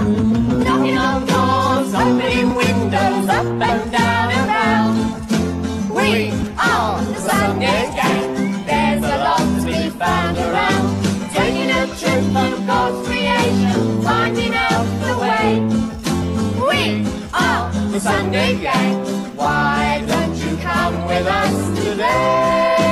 Knocking on doors, opening windows, up and down and round. We are the Sunday Gang. There's a lot to be found around. Taking a trip on God's creation, finding out the way. We are the Sunday Gang. Why don't you come with us today?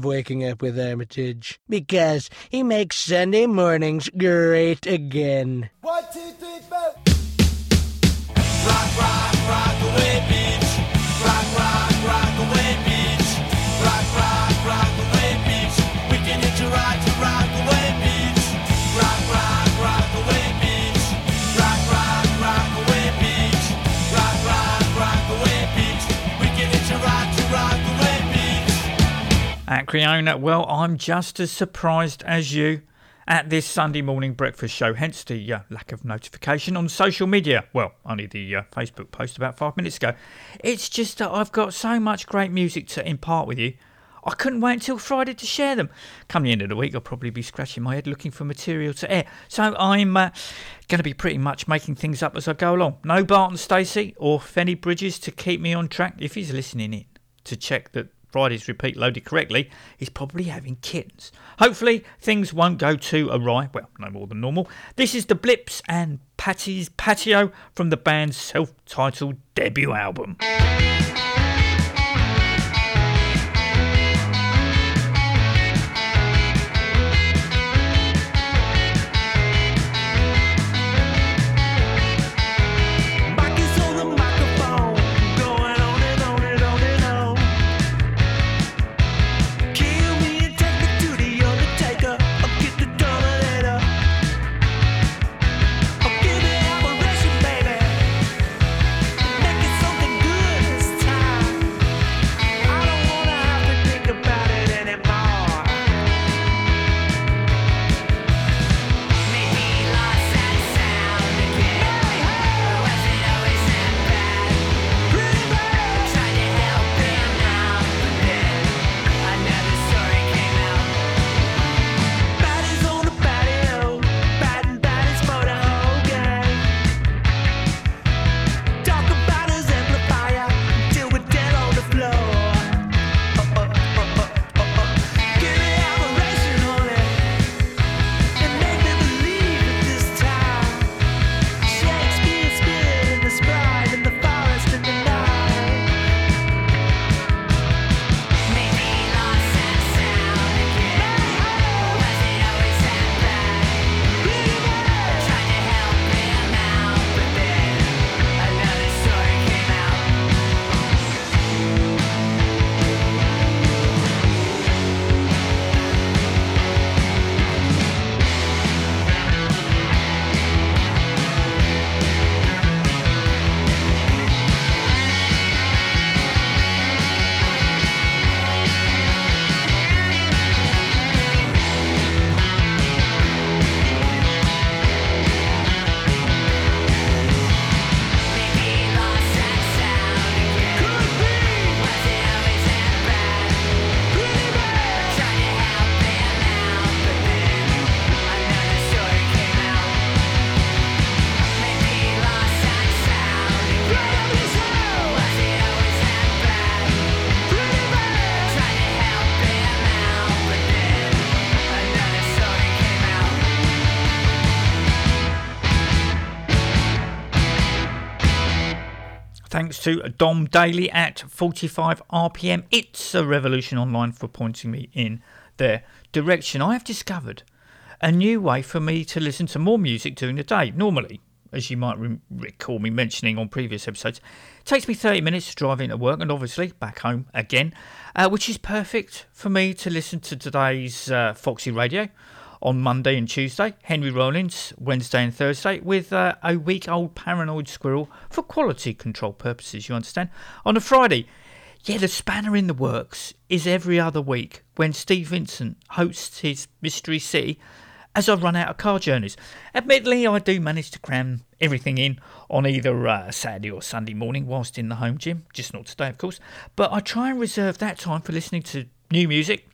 Waking up with Armitage because he makes Sunday mornings great again. 1, 2, 3, 4. Rock, rock, rock away, bitch. Rock, rock, rock away, bitch. Rock, rock, rock away, bitch. We can hit your ride to rock away, bitch. Rock, rock, rock away, bitch. Rock, rock, rock away, bitch. Rock, rock, rock away, bitch. We can hit your ride to rock away. Acweorna, well, I'm just as surprised as you at this Sunday morning breakfast show, hence the lack of notification on social media. Well, only the Facebook post about 5 minutes ago. It's just that I've got so much great music to impart with you. I couldn't wait until Friday to share them. Come the end of the week, I'll probably be scratching my head looking for material to air. So I'm going to be pretty much making things up as I go along. No Barton Stacey or Fenny Bridges to keep me on track. If he's listening in to check that Friday's repeat loaded correctly, he's probably having kittens. Hopefully things won't go too awry. Well, no more than normal. This is the Blips and Patty's Patio from the band's self-titled debut album. Thanks to Dom Daily at 45 RPM. It's a revolution online for pointing me in their direction. I have discovered a new way for me to listen to more music during the day. Normally, as you might recall me mentioning on previous episodes, it takes me 30 minutes to drive into work and obviously back home again, which is perfect for me to listen to today's Foxy Radio on Monday and Tuesday, Henry Rollins Wednesday and Thursday, with a week-old paranoid squirrel for quality control purposes, you understand. On a Friday, the spanner in the works is every other week when Steve Vincent hosts his Mystery City as I run out of car journeys. Admittedly, I do manage to cram everything in on either Saturday or Sunday morning whilst in the home gym, just not today of course, but I try and reserve that time for listening to new music,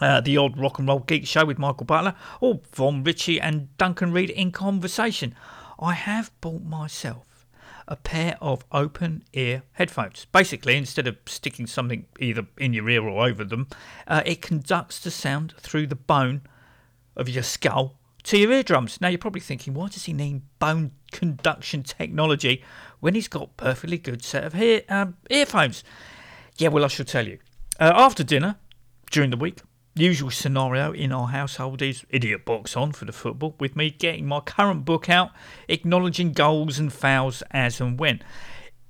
the odd rock and roll geek show with Michael Butler, or Von Ritchie and Duncan Reed in conversation. I have bought myself a pair of open ear headphones. Basically, instead of sticking something either in your ear or over them, it conducts the sound through the bone of your skull to your eardrums. Now, you're probably thinking, why does he need bone conduction technology when he's got a perfectly good set of earphones? Yeah, well, I shall tell you. After dinner, during the week, usual scenario in our household is idiot box on for the football, with me getting my current book out, acknowledging goals and fouls as and when.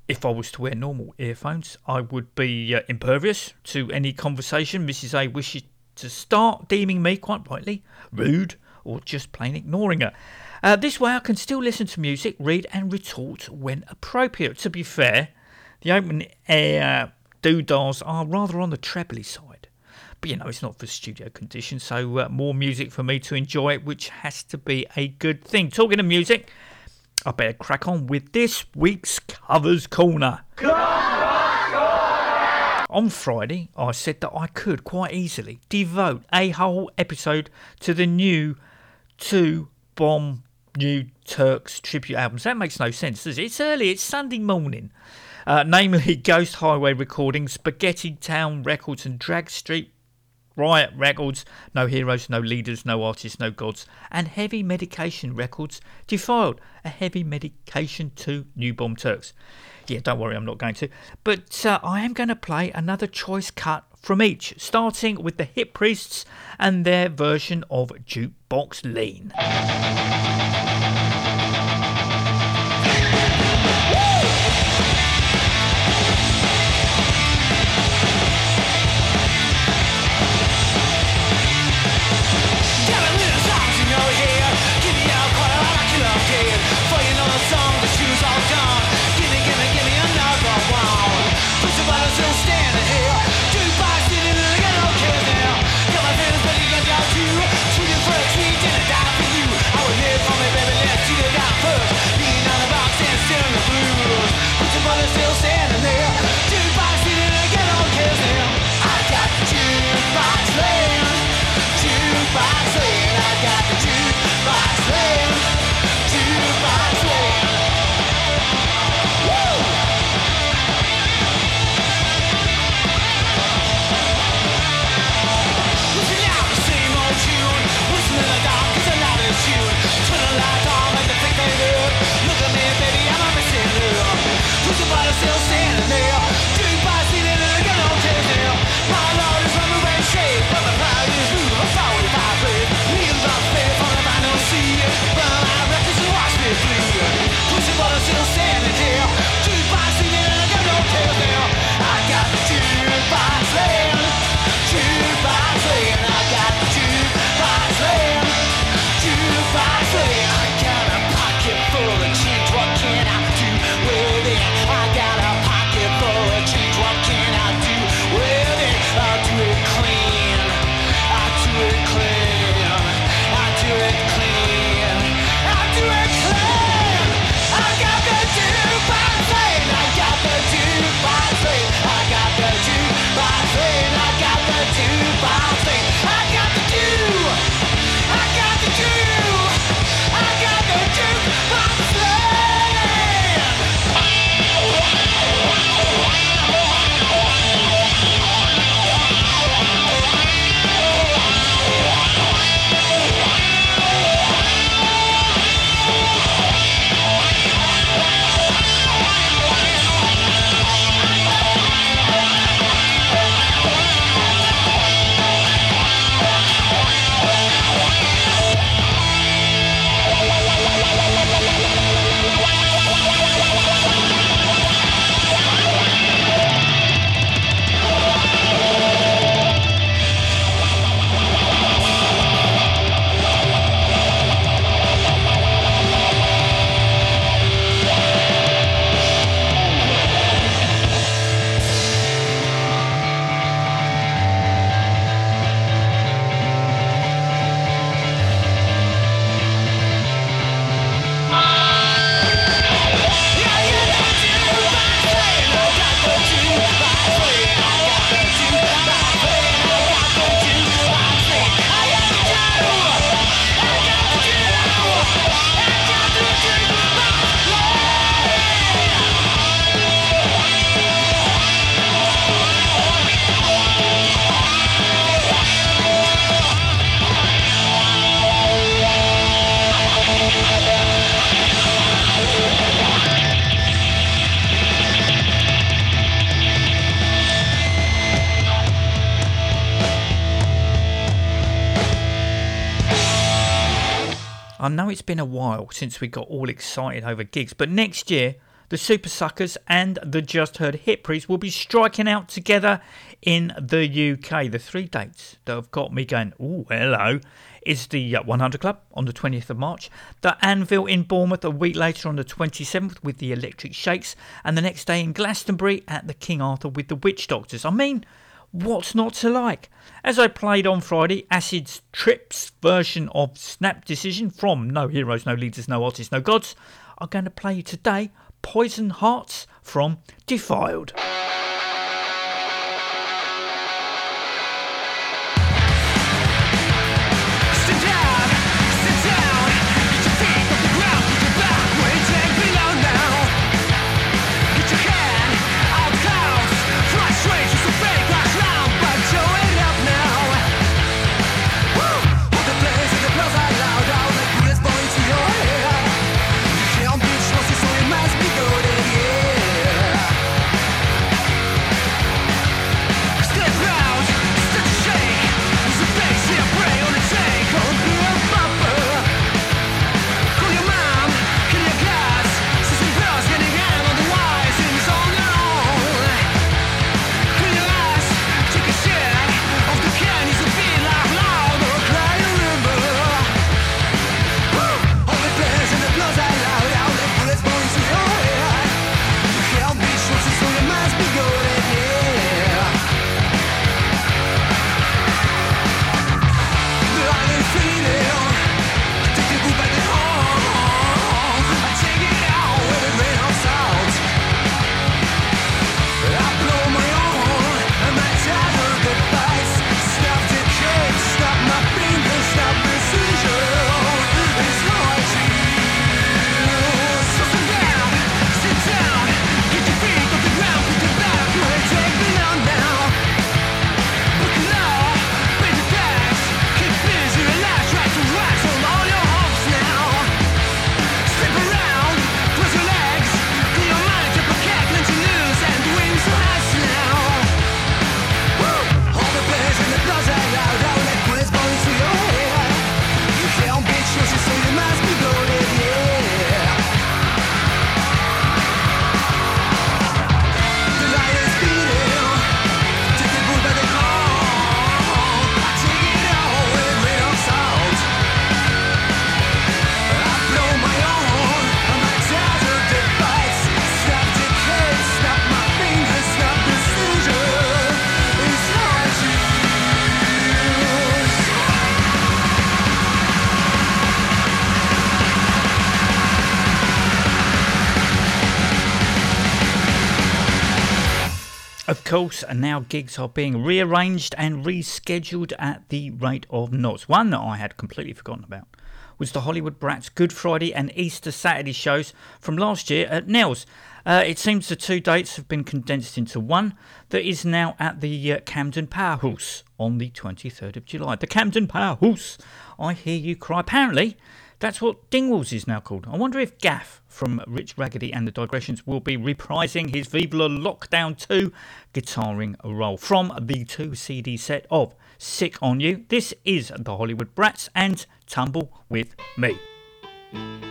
If I was to wear normal earphones, I would be impervious to any conversation Mrs A wishes to start, deeming me, quite rightly, rude or just plain ignoring her. This way I can still listen to music, read and retort when appropriate. To be fair, the open air doodahs are rather on the trebly side. But, you know, it's not for studio conditions, so more music for me to enjoy, which has to be a good thing. Talking of music, I better crack on with this week's Covers Corner. On Friday, I said that I could quite easily devote a whole episode to the New Bomb Turks tribute albums. That makes no sense, does it? It's early, it's Sunday morning. Namely, Ghost Highway Recordings, Spaghetti Town Records and Drag Street, Riot Records, No Heroes, No Leaders, No Artists, No Gods, and Heavy Medication Records, Defiled, a Heavy Medication to New Bomb Turks. Yeah, don't worry, I'm not going to. But I am going to play another choice cut from each, starting with the Hip Priests and their version of Jukebox Lean. Now, got my feelings, but you got out too. Shooting for a tree, didn't die for you. I would hear I know it's been a while since we got all excited over gigs, but next year the Super Suckers and the Just Heard Hip Priests will be striking out together in the UK. The 3 dates that have got me going, ooh, hello, is the 100 Club on the 20th of March, the Anvil in Bournemouth a week later on the 27th with the Electric Shakes, and the next day in Glastonbury at the King Arthur with the Witch Doctors. I mean, what's not to like? As I played on Friday, Acid's Trips version of Snap Decision from No Heroes, No Leaders, No Artists, No Gods. I'm going to play you today Poison Hearts from Defiled. And now gigs are being rearranged and rescheduled at the rate of knots. One that I had completely forgotten about was the Hollywood Brats Good Friday and Easter Saturday shows from last year at Nell's. It seems the 2 dates have been condensed into one that is now at the Camden Powerhouse on the 23rd of July. The Camden Powerhouse, I hear you cry. Apparently, that's what Dingwalls is now called. I wonder if Gaff from Rich Raggedy and the Digressions will be reprising his Viva La Lockdown 2 guitaring role from the 2 CD set of Sick On You. This is the Hollywood Brats and Tumble With Me. Never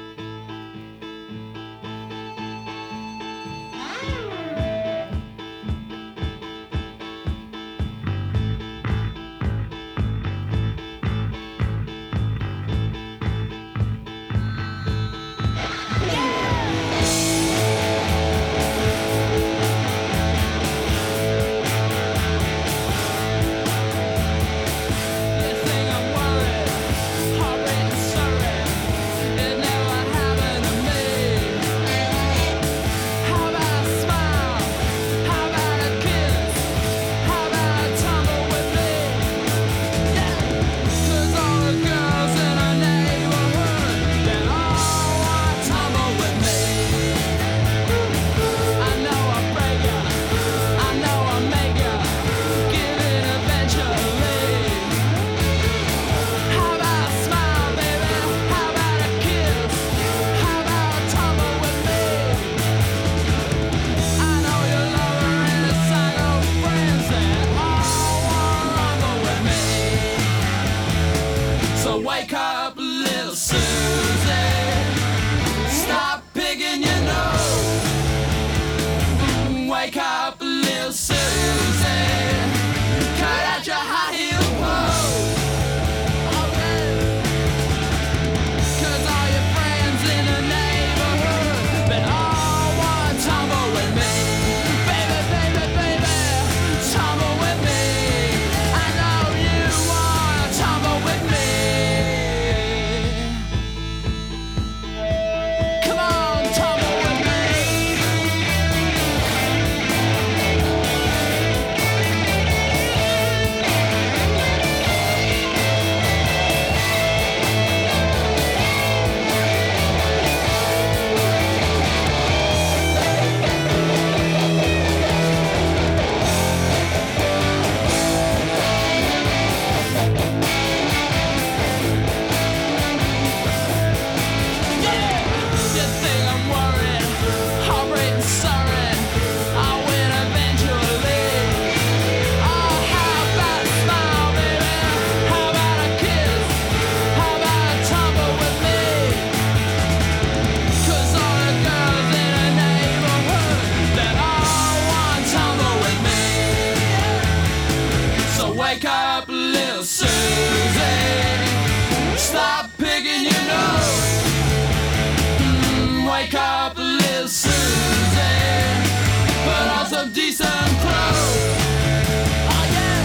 make up little Susan, put on some decent clothes. Oh yeah,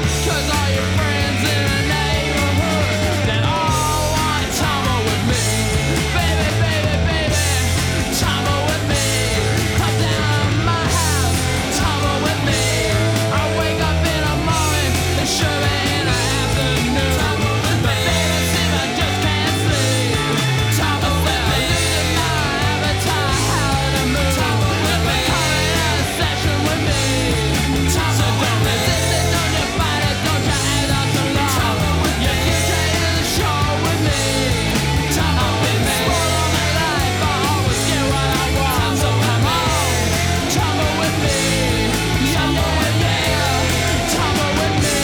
'cause all your friends in the neighborhood, they all want Tama with me. Baby, baby, baby, Tama with me. Come down to my house, Tama with me. I wake up in the morning and show me in the afternoon. Tama with me. Baby, see, I just can't sleep. Tama with me. Losing my appetite, how to move. Tama with me. Coming in a session with me. Tama with me. Resist it, don't you fight it, don't you end up alone. Tama with me. Your future is a show with me. Tama with me. Spoil all my life, I always get what I want. So come on, Tama with me. Tama with me. Tama with me.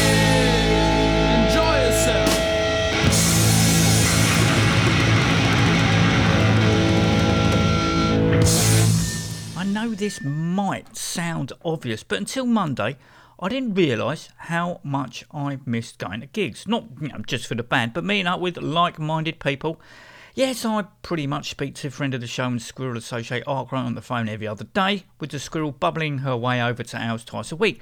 Enjoy yourself. I know this might sound obvious, but until Monday, I didn't realise how much I missed going to gigs. Not just for the band, but meeting up with like-minded people. Yes, I pretty much speak to a friend of the show and squirrel associate Arkwright on the phone every other day, with the squirrel bubbling her way over to ours twice a week.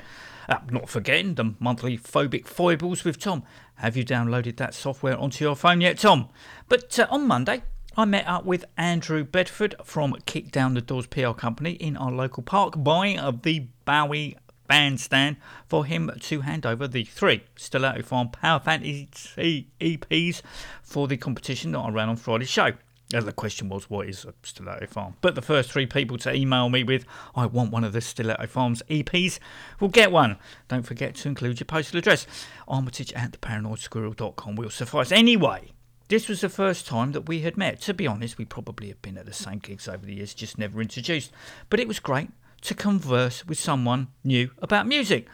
Not forgetting the monthly phobic foibles with Tom. Have you downloaded that software onto your phone yet, Tom? But on Monday, I met up with Andrew Bedford from Kick Down the Doors PR Company in our local park by the Bowie Bandstand for him to hand over the 3 Stiletto Farm Power Fantasy EPs for the competition that I ran on Friday's show. Now, the question was, what is a Stiletto Farm? But the first 3 people to email me with, I want one of the Stiletto Farm's EPs, will get one. Don't forget to include your postal address. Armitage@theparanoidsquirrel.com will suffice. Anyway, this was the first time that we had met. To be honest, we probably have been at the same gigs over the years, just never introduced. But it was great to converse with someone new about music.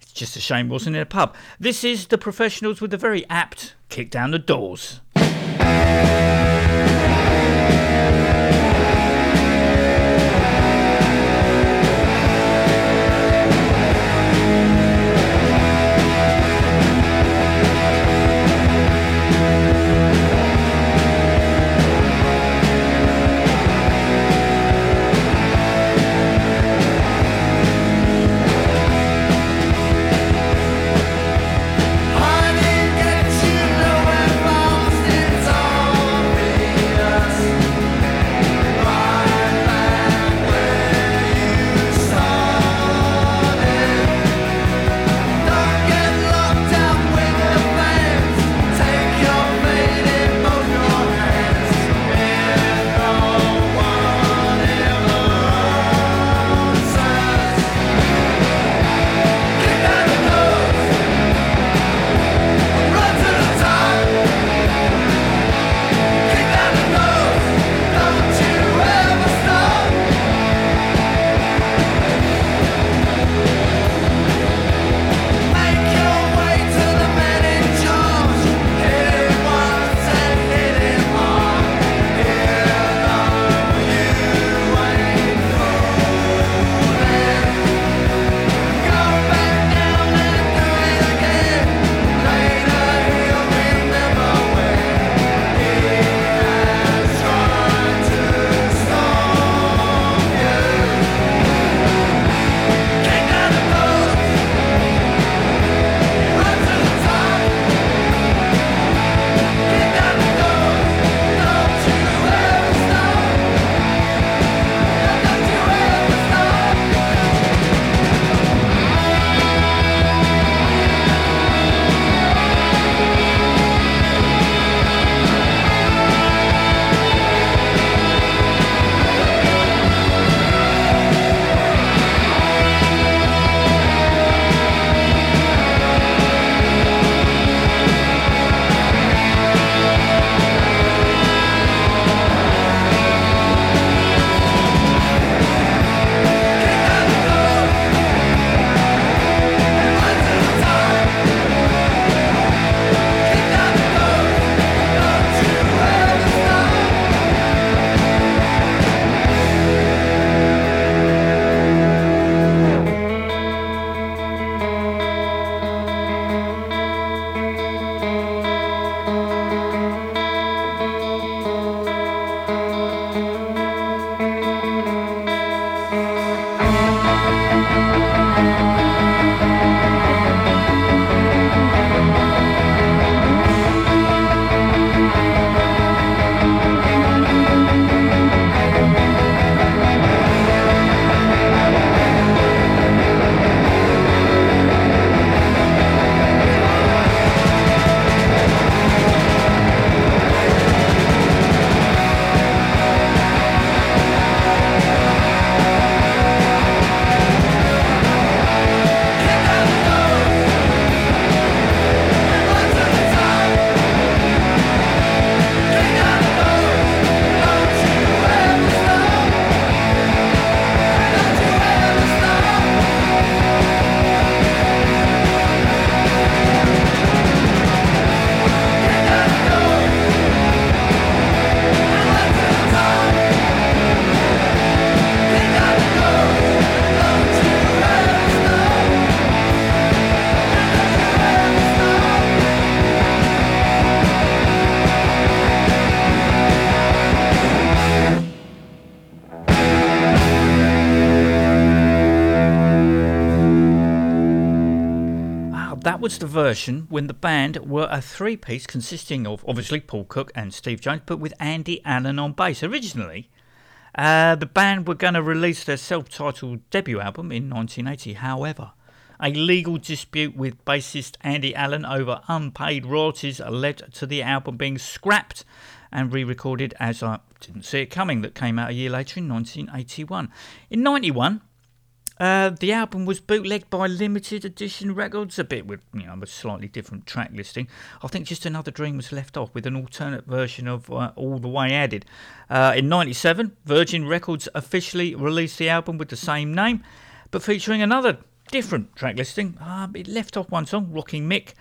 It's just a shame it wasn't in a pub. This is The Professionals with the very apt Kick Down the Doors. I didn't get you nowhere, but I'm still on. was the version when the band were a three-piece consisting of, obviously, Paul Cook and Steve Jones, but with Andy Allen on bass. Originally, the band were going to release their self-titled debut album in 1980. However, a legal dispute with bassist Andy Allen over unpaid royalties led to the album being scrapped and re-recorded as I Didn't See It Coming, that came out a year later in 1981. In 91... the album was bootlegged by Limited Edition Records, a bit with, you know, a slightly different track listing. I think Just Another Dream was left off, with an alternate version of All The Way added. In 97, Virgin Records officially released the album with the same name, but featuring another different track listing. It left off one song, Rocking Mick,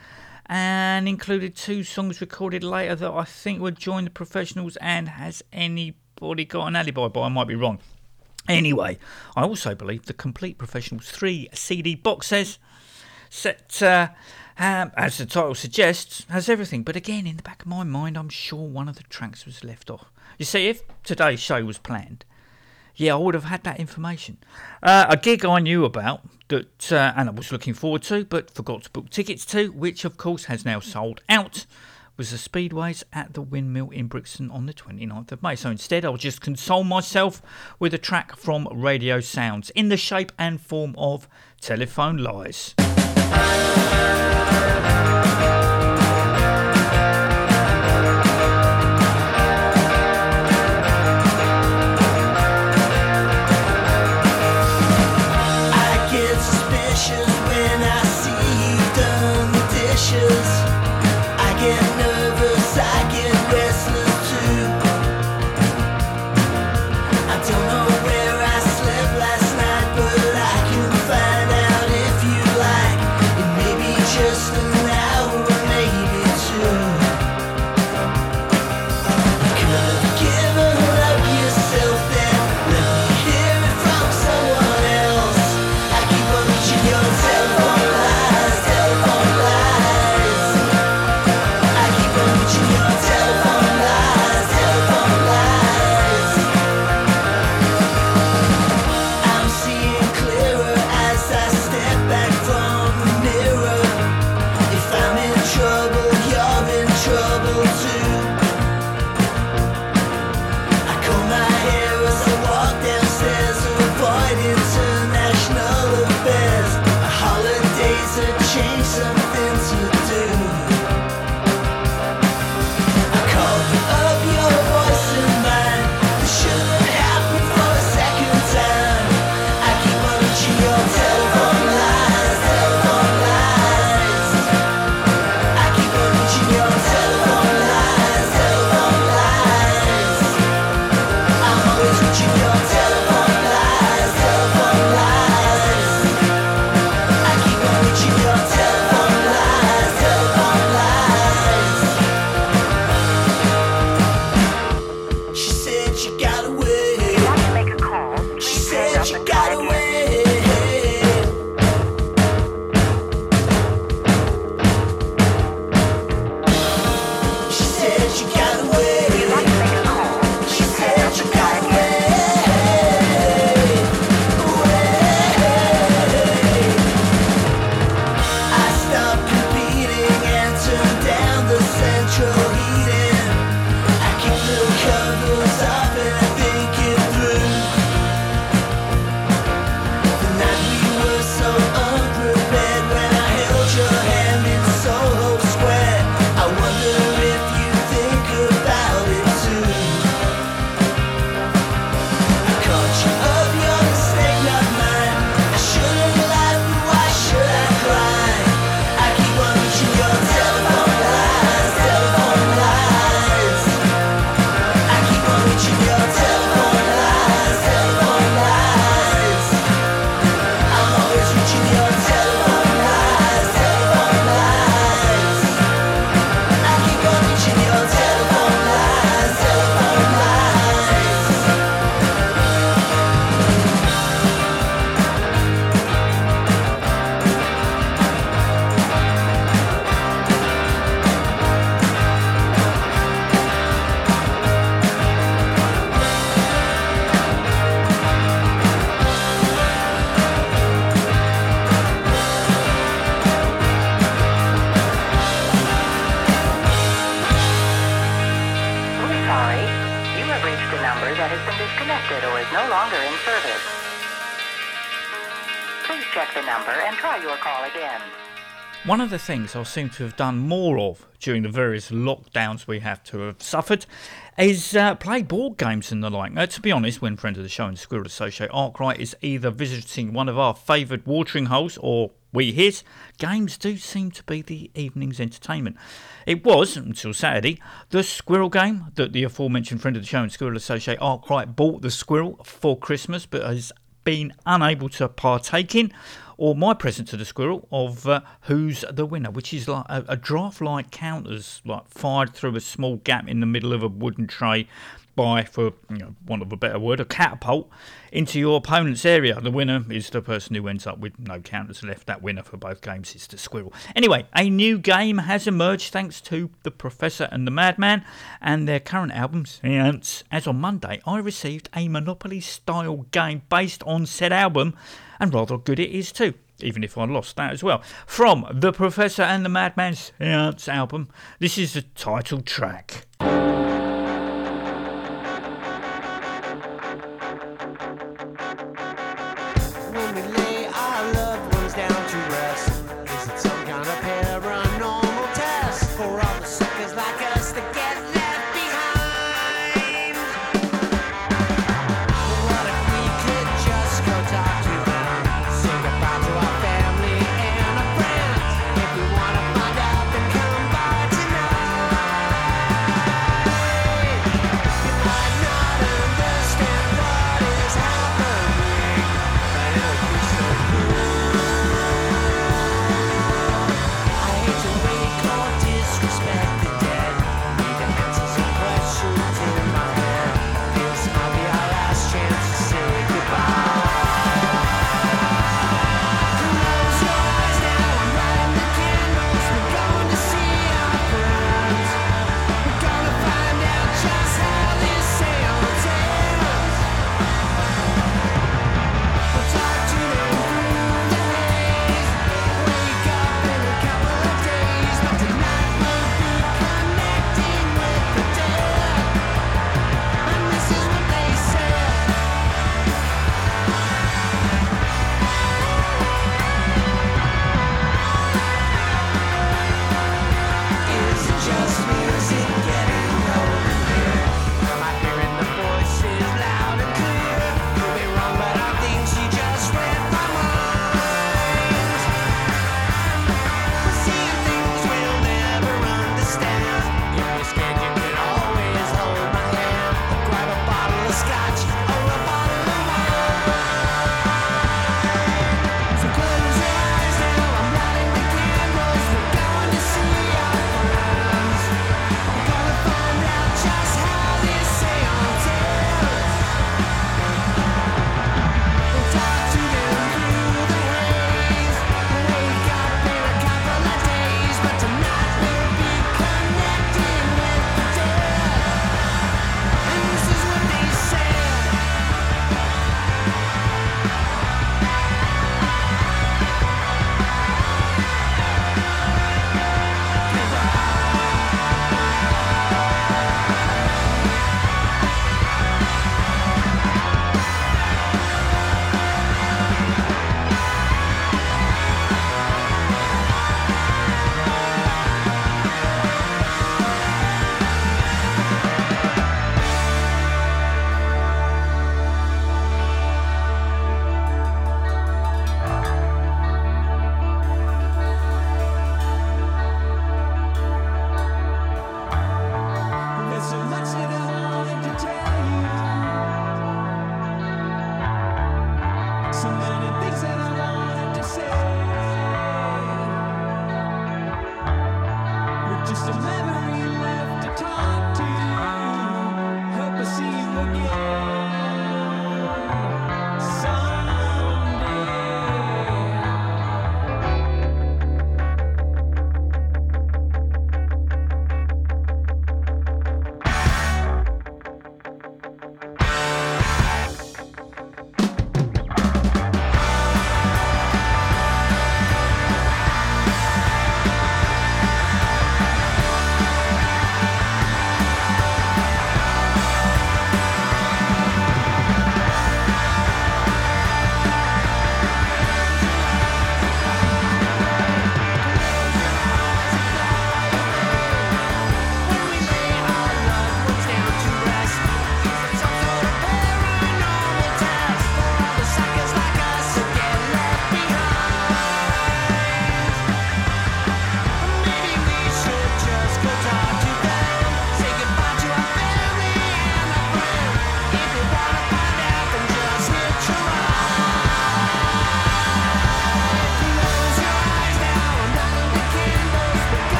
and included two songs recorded later that I think were Join the Professionals and Has Anybody Got an Alibi, but I might be wrong. Anyway, I also believe the complete Professionals 3 CD box set, as the title suggests, has everything. But again, in the back of my mind, I'm sure one of the tracks was left off. You see, if today's show was planned, yeah, I would have had that information. A gig I knew about that, and I was looking forward to, but forgot to book tickets to, which of course has now sold out, was the Speedways at the Windmill in Brixton on the 29th of May. So instead, I'll just console myself with a track from Radio Sounds in the shape and form of Telephone Lies. I get suspicious when I see you've done the dishes. Central heating, I keep little covers up and everything. a number that has been disconnected or is no longer in service. Please check the number and try your call again. One of the things I seem to have done more of during the various lockdowns we have to have suffered is play board games and the like. Now, to be honest, when friend of the show and Squirrel Associate Arkwright is either visiting one of our favoured watering holes or we his, games do seem to be the evening's entertainment. It was, until Saturday, the squirrel game that the aforementioned friend of the show and Squirrel Associate Arkwright bought the squirrel for Christmas but has been unable to partake in, or my present to the squirrel of Who's the Winner, which is like a draft-like counters, like fired through a small gap in the middle of a wooden tray by, for want of a better word, a catapult into your opponent's area. The winner is the person who ends up with no counters left. That winner for both games is the squirrel. Anyway, a new game has emerged thanks to The Professor and the Madman and their current album, Séance. As on Monday, I received a Monopoly-style game based on said album, and rather good it is too, even if I lost that as well. From The Professor and the Madman's Séance album, this is the title track.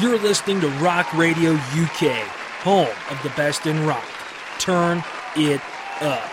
You're listening to Rock Radio UK, home of the best in rock. Turn it up.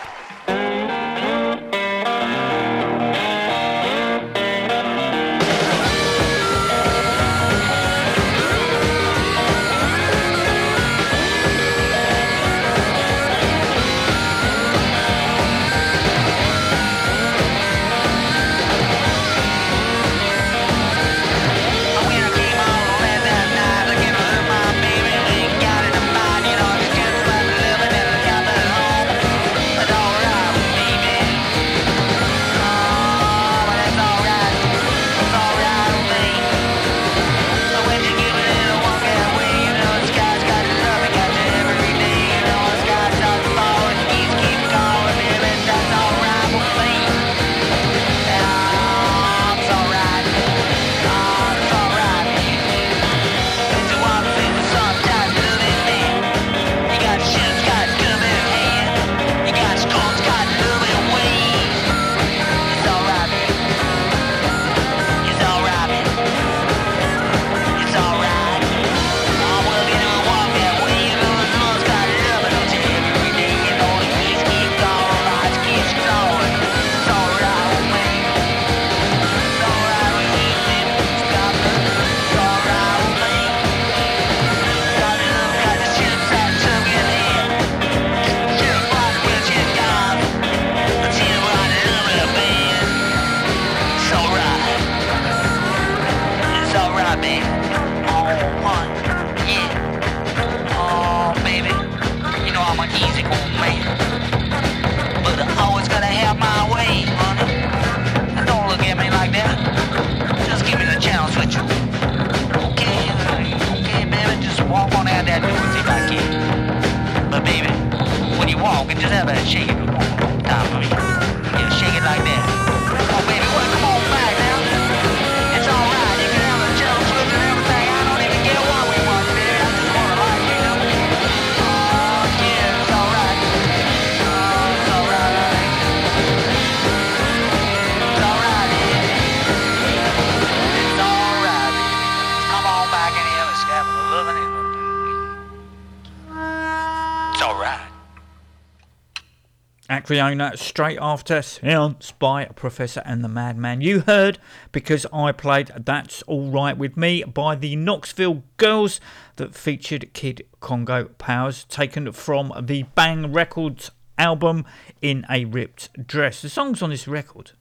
Acweorna, straight after Séance by Professor and the Madman. You heard, because I played That's All Right With Me by the Knoxville Girls that featured Kid Congo Powers, taken from the Bang Records album In a Ripped Dress. The songs on this record,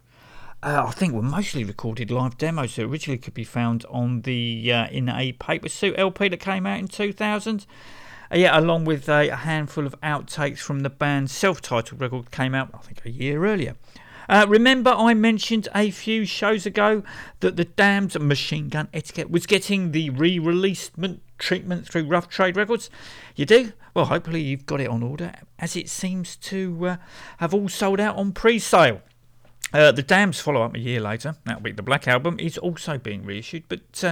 I think, were mostly recorded live demos that originally could be found on the In a Paper Suit LP that came out in 2000. Yeah, along with a handful of outtakes from the band's self-titled record that came out, I think, a year earlier. Remember I mentioned a few shows ago that the Damned Machine Gun Etiquette was getting the re-release treatment through Rough Trade Records? You do? Well, hopefully you've got it on order, as it seems to have all sold out on pre-sale. The Damned's follow-up a year later, that'll be the Black Album, is also being reissued, but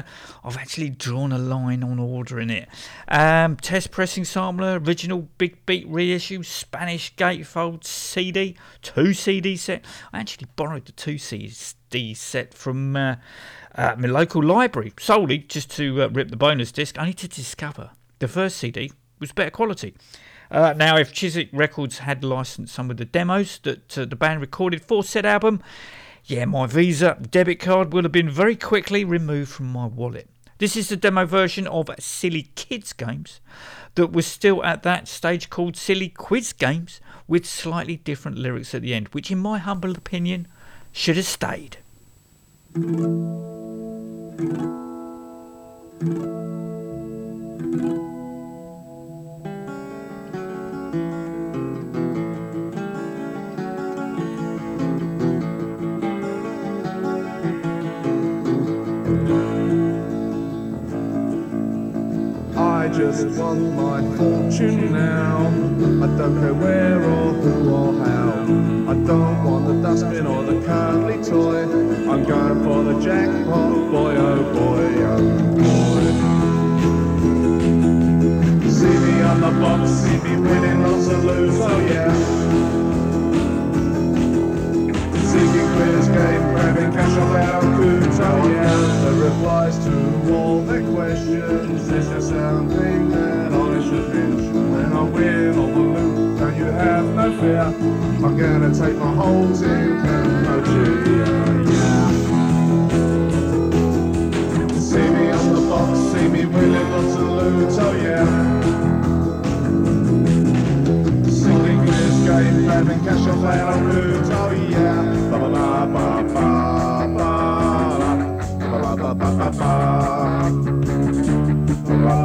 I've actually drawn a line on ordering it. Test pressing sampler, original Big Beat reissue, Spanish gatefold CD, 2 CD set. I actually borrowed the 2 CD set from my local library, solely just to rip the bonus disc, only to discover the first CD was better quality. Now, if Chiswick Records had licensed some of the demos that the band recorded for said album, yeah, my Visa debit card would have been very quickly removed from my wallet. This is the demo version of Silly Kids Games that was still at that stage called Silly Quiz Games, with slightly different lyrics at the end, which in my humble opinion should have stayed. I just want my fortune now. I don't care where or who or how. I don't want the dustbin or the cuddly toy. I'm going for the jackpot, boy, oh boy, oh boy. See me on the box, see me winning, lots of lose, oh yeah. Seeking quiz game, grabbing cash off our coots, oh yeah. The replies to all their questions take my holes in Cambodia, yeah. See me on the box, see me wheeling lots of loot, oh yeah. Singing this game, grabbing cash off our route, oh yeah. Ba ba ba ba ba ba ba ba ba ba ba ba ba ba. Ba ba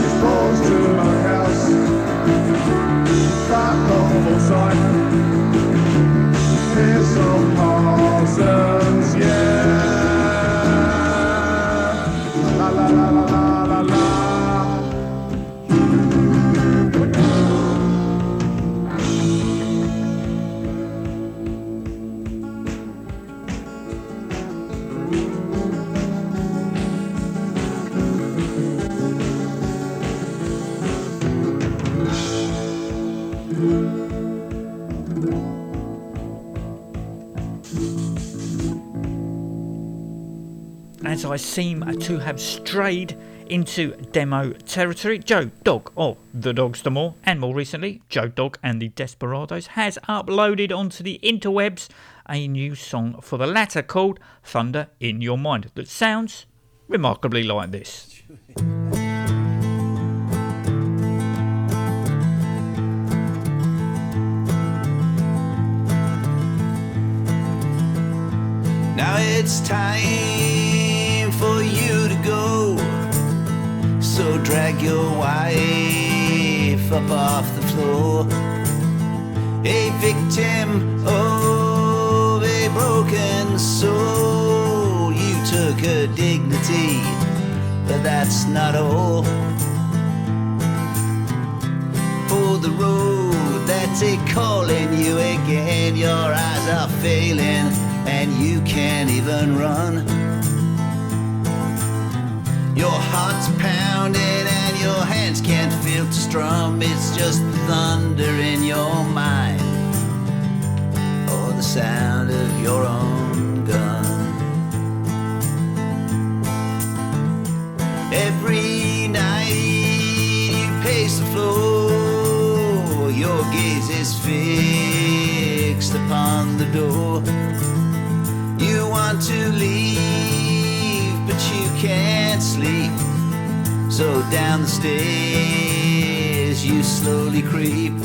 It's balls to my house, that normal sight. Here's some Parsons, yeah. La la la la la la. As I seem to have strayed into demo territory, Joe Dog of The Dogs the More, and more recently, Joe Dog and the Desperados, has uploaded onto the interwebs a new song for the latter called Thunder in Your Mind that sounds remarkably like this. Now it's time for you to go, so drag your wife up off the floor, a victim of a broken soul. You took her dignity, but that's not all. For the road that's a calling you again, your eyes are failing and you can't even run. Your heart's pounding and your hands can't feel to strum. It's just the thunder in your mind, or the sound of your own gun. Every night you pace the floor, your gaze is fixed upon the door. You want to leave, but you can't sleep, so down the stairs you slowly creep.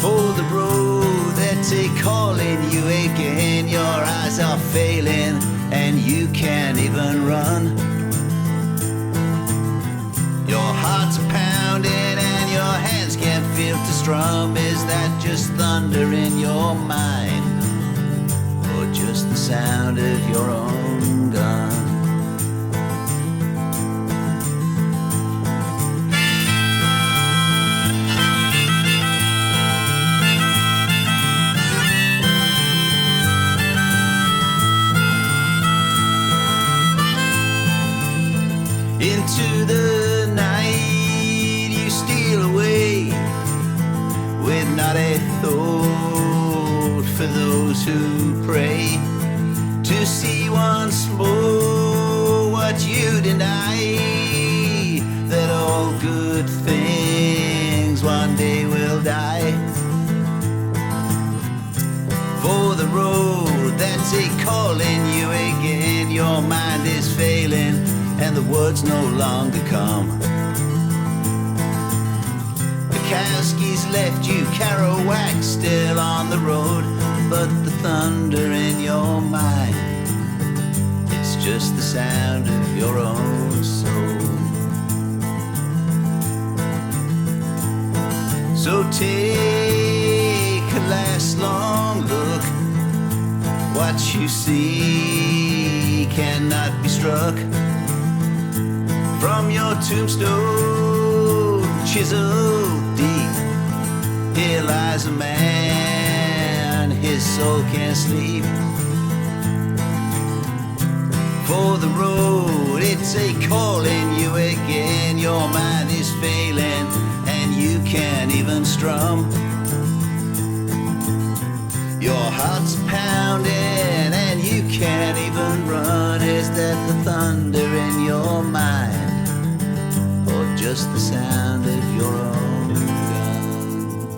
For the road that's a calling you again, your eyes are failing and you can't even run. Your heart's pounding and your hands can't feel to strum. Is that just thunder in your mind? Just the sound of your own gun. Into the night you steal away with not a thought for those who pray to see once more what you deny, that all good things one day will die. For the road that's a calling you again, your mind is failing and the words no longer come. Kowski's left you, Kerouac still on the road, but the thunder in your mind, it's just the sound of your own soul. So take a last long look, what you see cannot be struck. From your tombstone chiseled, here lies a man, his soul can't sleep. for the road. It's a calling you again. Your mind is failing and you can't even strum. Your heart's pounding and you can't even run. Is that the thunder in your mind, or just the sound of your own gun?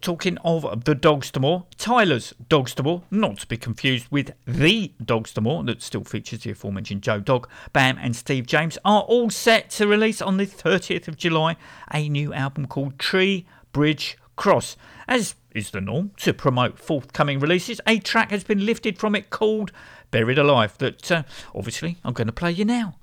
Talking of the Dogstamore, Tyler's Dogstamore, not to be confused with the Dogstamore that still features the aforementioned Joe Dogg, Bam and Steve James, are all set to release on the 30th of July a new album called Tree Bridge Cross. As is the norm to promote forthcoming releases, a track has been lifted from it called Buried Alive that obviously I'm going to play you now.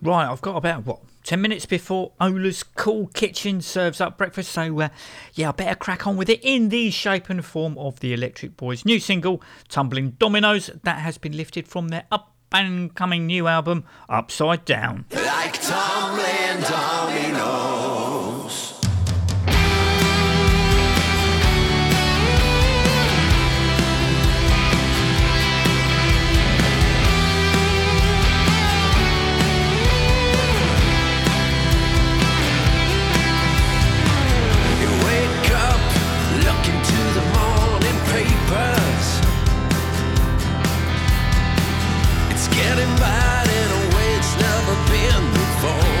Right, I've got about, 10 minutes before Ola's Cool Kitchen serves up breakfast, so I better crack on with it in the shape and form of the Electric Boys' new single, Tumbling Dominoes, that has been lifted from their up-and-coming new album, Upside Down. Like tumbling dominoes, it's getting bad in a way it's never been before.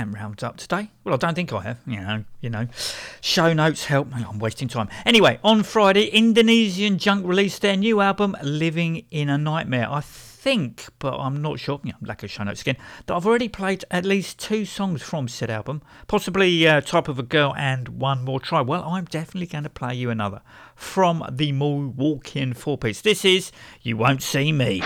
Ham rounds up today? Well, I don't think I have. You know. Show notes help. I'm wasting time. Anyway, on Friday, Indonesian Junk released their new album, Living in a Nightmare. I think, but I'm not sure, lack of show notes again, that I've already played at least two songs from said album, possibly Type of a Girl and One More Try. Well, I'm definitely going to play you another from the Milwaukee 4-piece. This is You Won't See Me.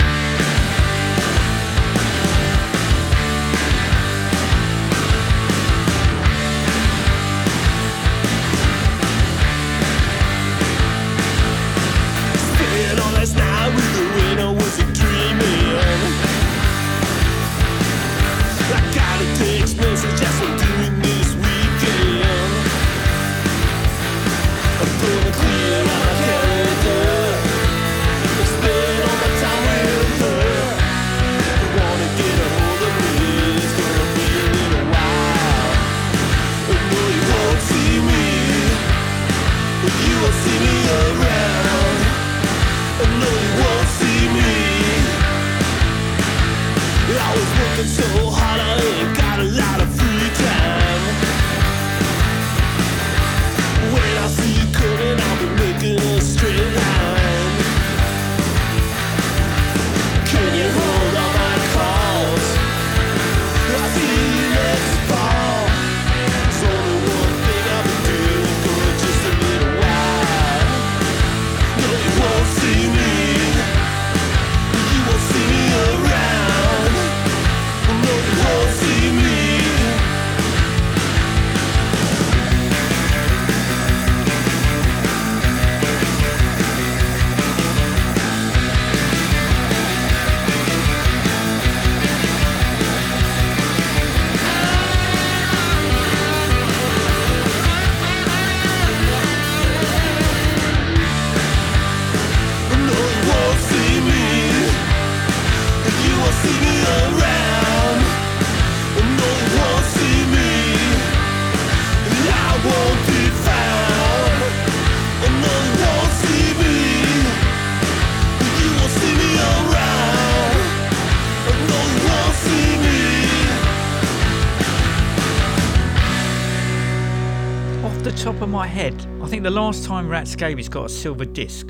The last time Ratscabies got a silver disc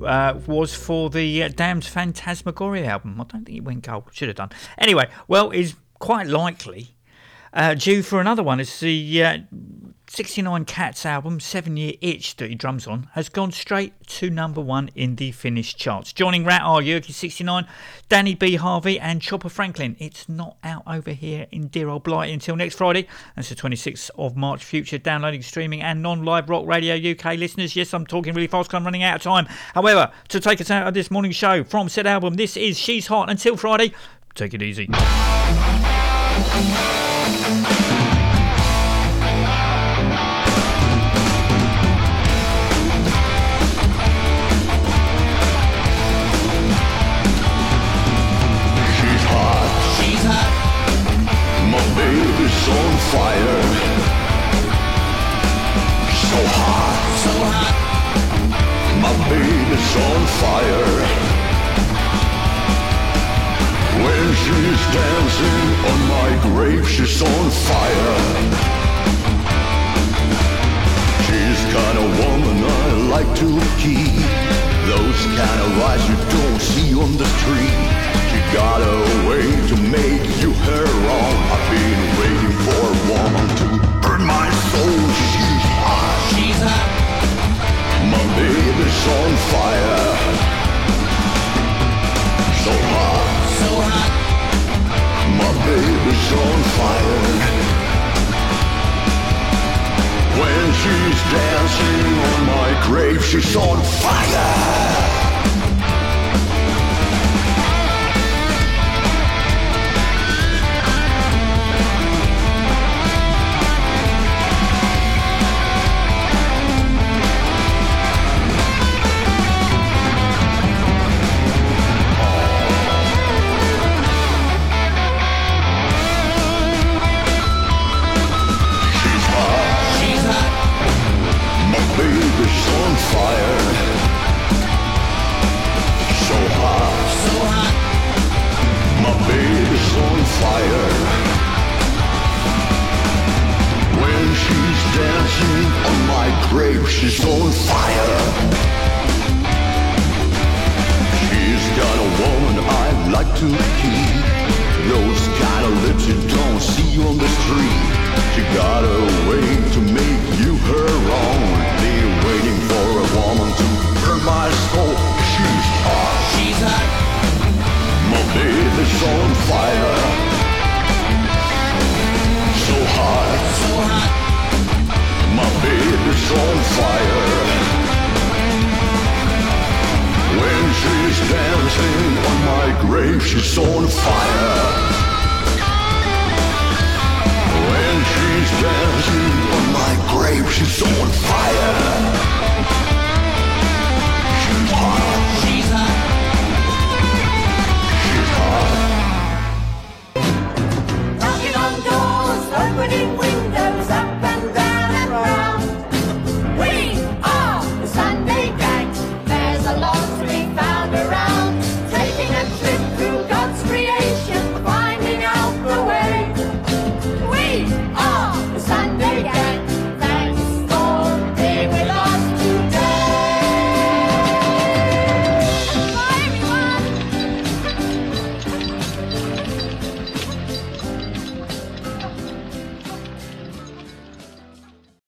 was for the Damned Phantasmagoria album. I don't think it went gold. Should have done. Anyway, well, it's quite likely due for another one. It's the 69 Cats album, 7 Year Itch, that he drums on, has gone straight to number one in the Finnish charts. Joining Rat R, Jyrki69, Danny B. Harvey and Chopper Franklin. It's not out over here in dear old Blighty until next Friday. That's the 26th of March. Future downloading, streaming and non-live Rock Radio UK listeners. Yes, I'm talking really fast because I'm running out of time. However, to take us out of this morning's show from said album, this is She's Hot. Until Friday, take it easy. On fire, so hot, my baby's on fire. When she's dancing on my grave, she's on fire. She's kind of woman I like to keep, those kind of eyes you don't see on the street. She got a way to make you her own. I've been waiting for a woman to burn my soul. She's hot. She's hot. My baby's on fire. So hot. So hot. My baby's on fire. When she's dancing on my grave, she's on fire. Baby's on fire. to keep. Those kind of lips you don't see on the street. She got a way to make you her own. They're waiting for a woman to burn my soul. She's hot. She's hot. My baby's on fire. So hot. So hot. My baby's on fire. When she's dancing on my grave, she's on fire. When she's dancing on my grave, she's on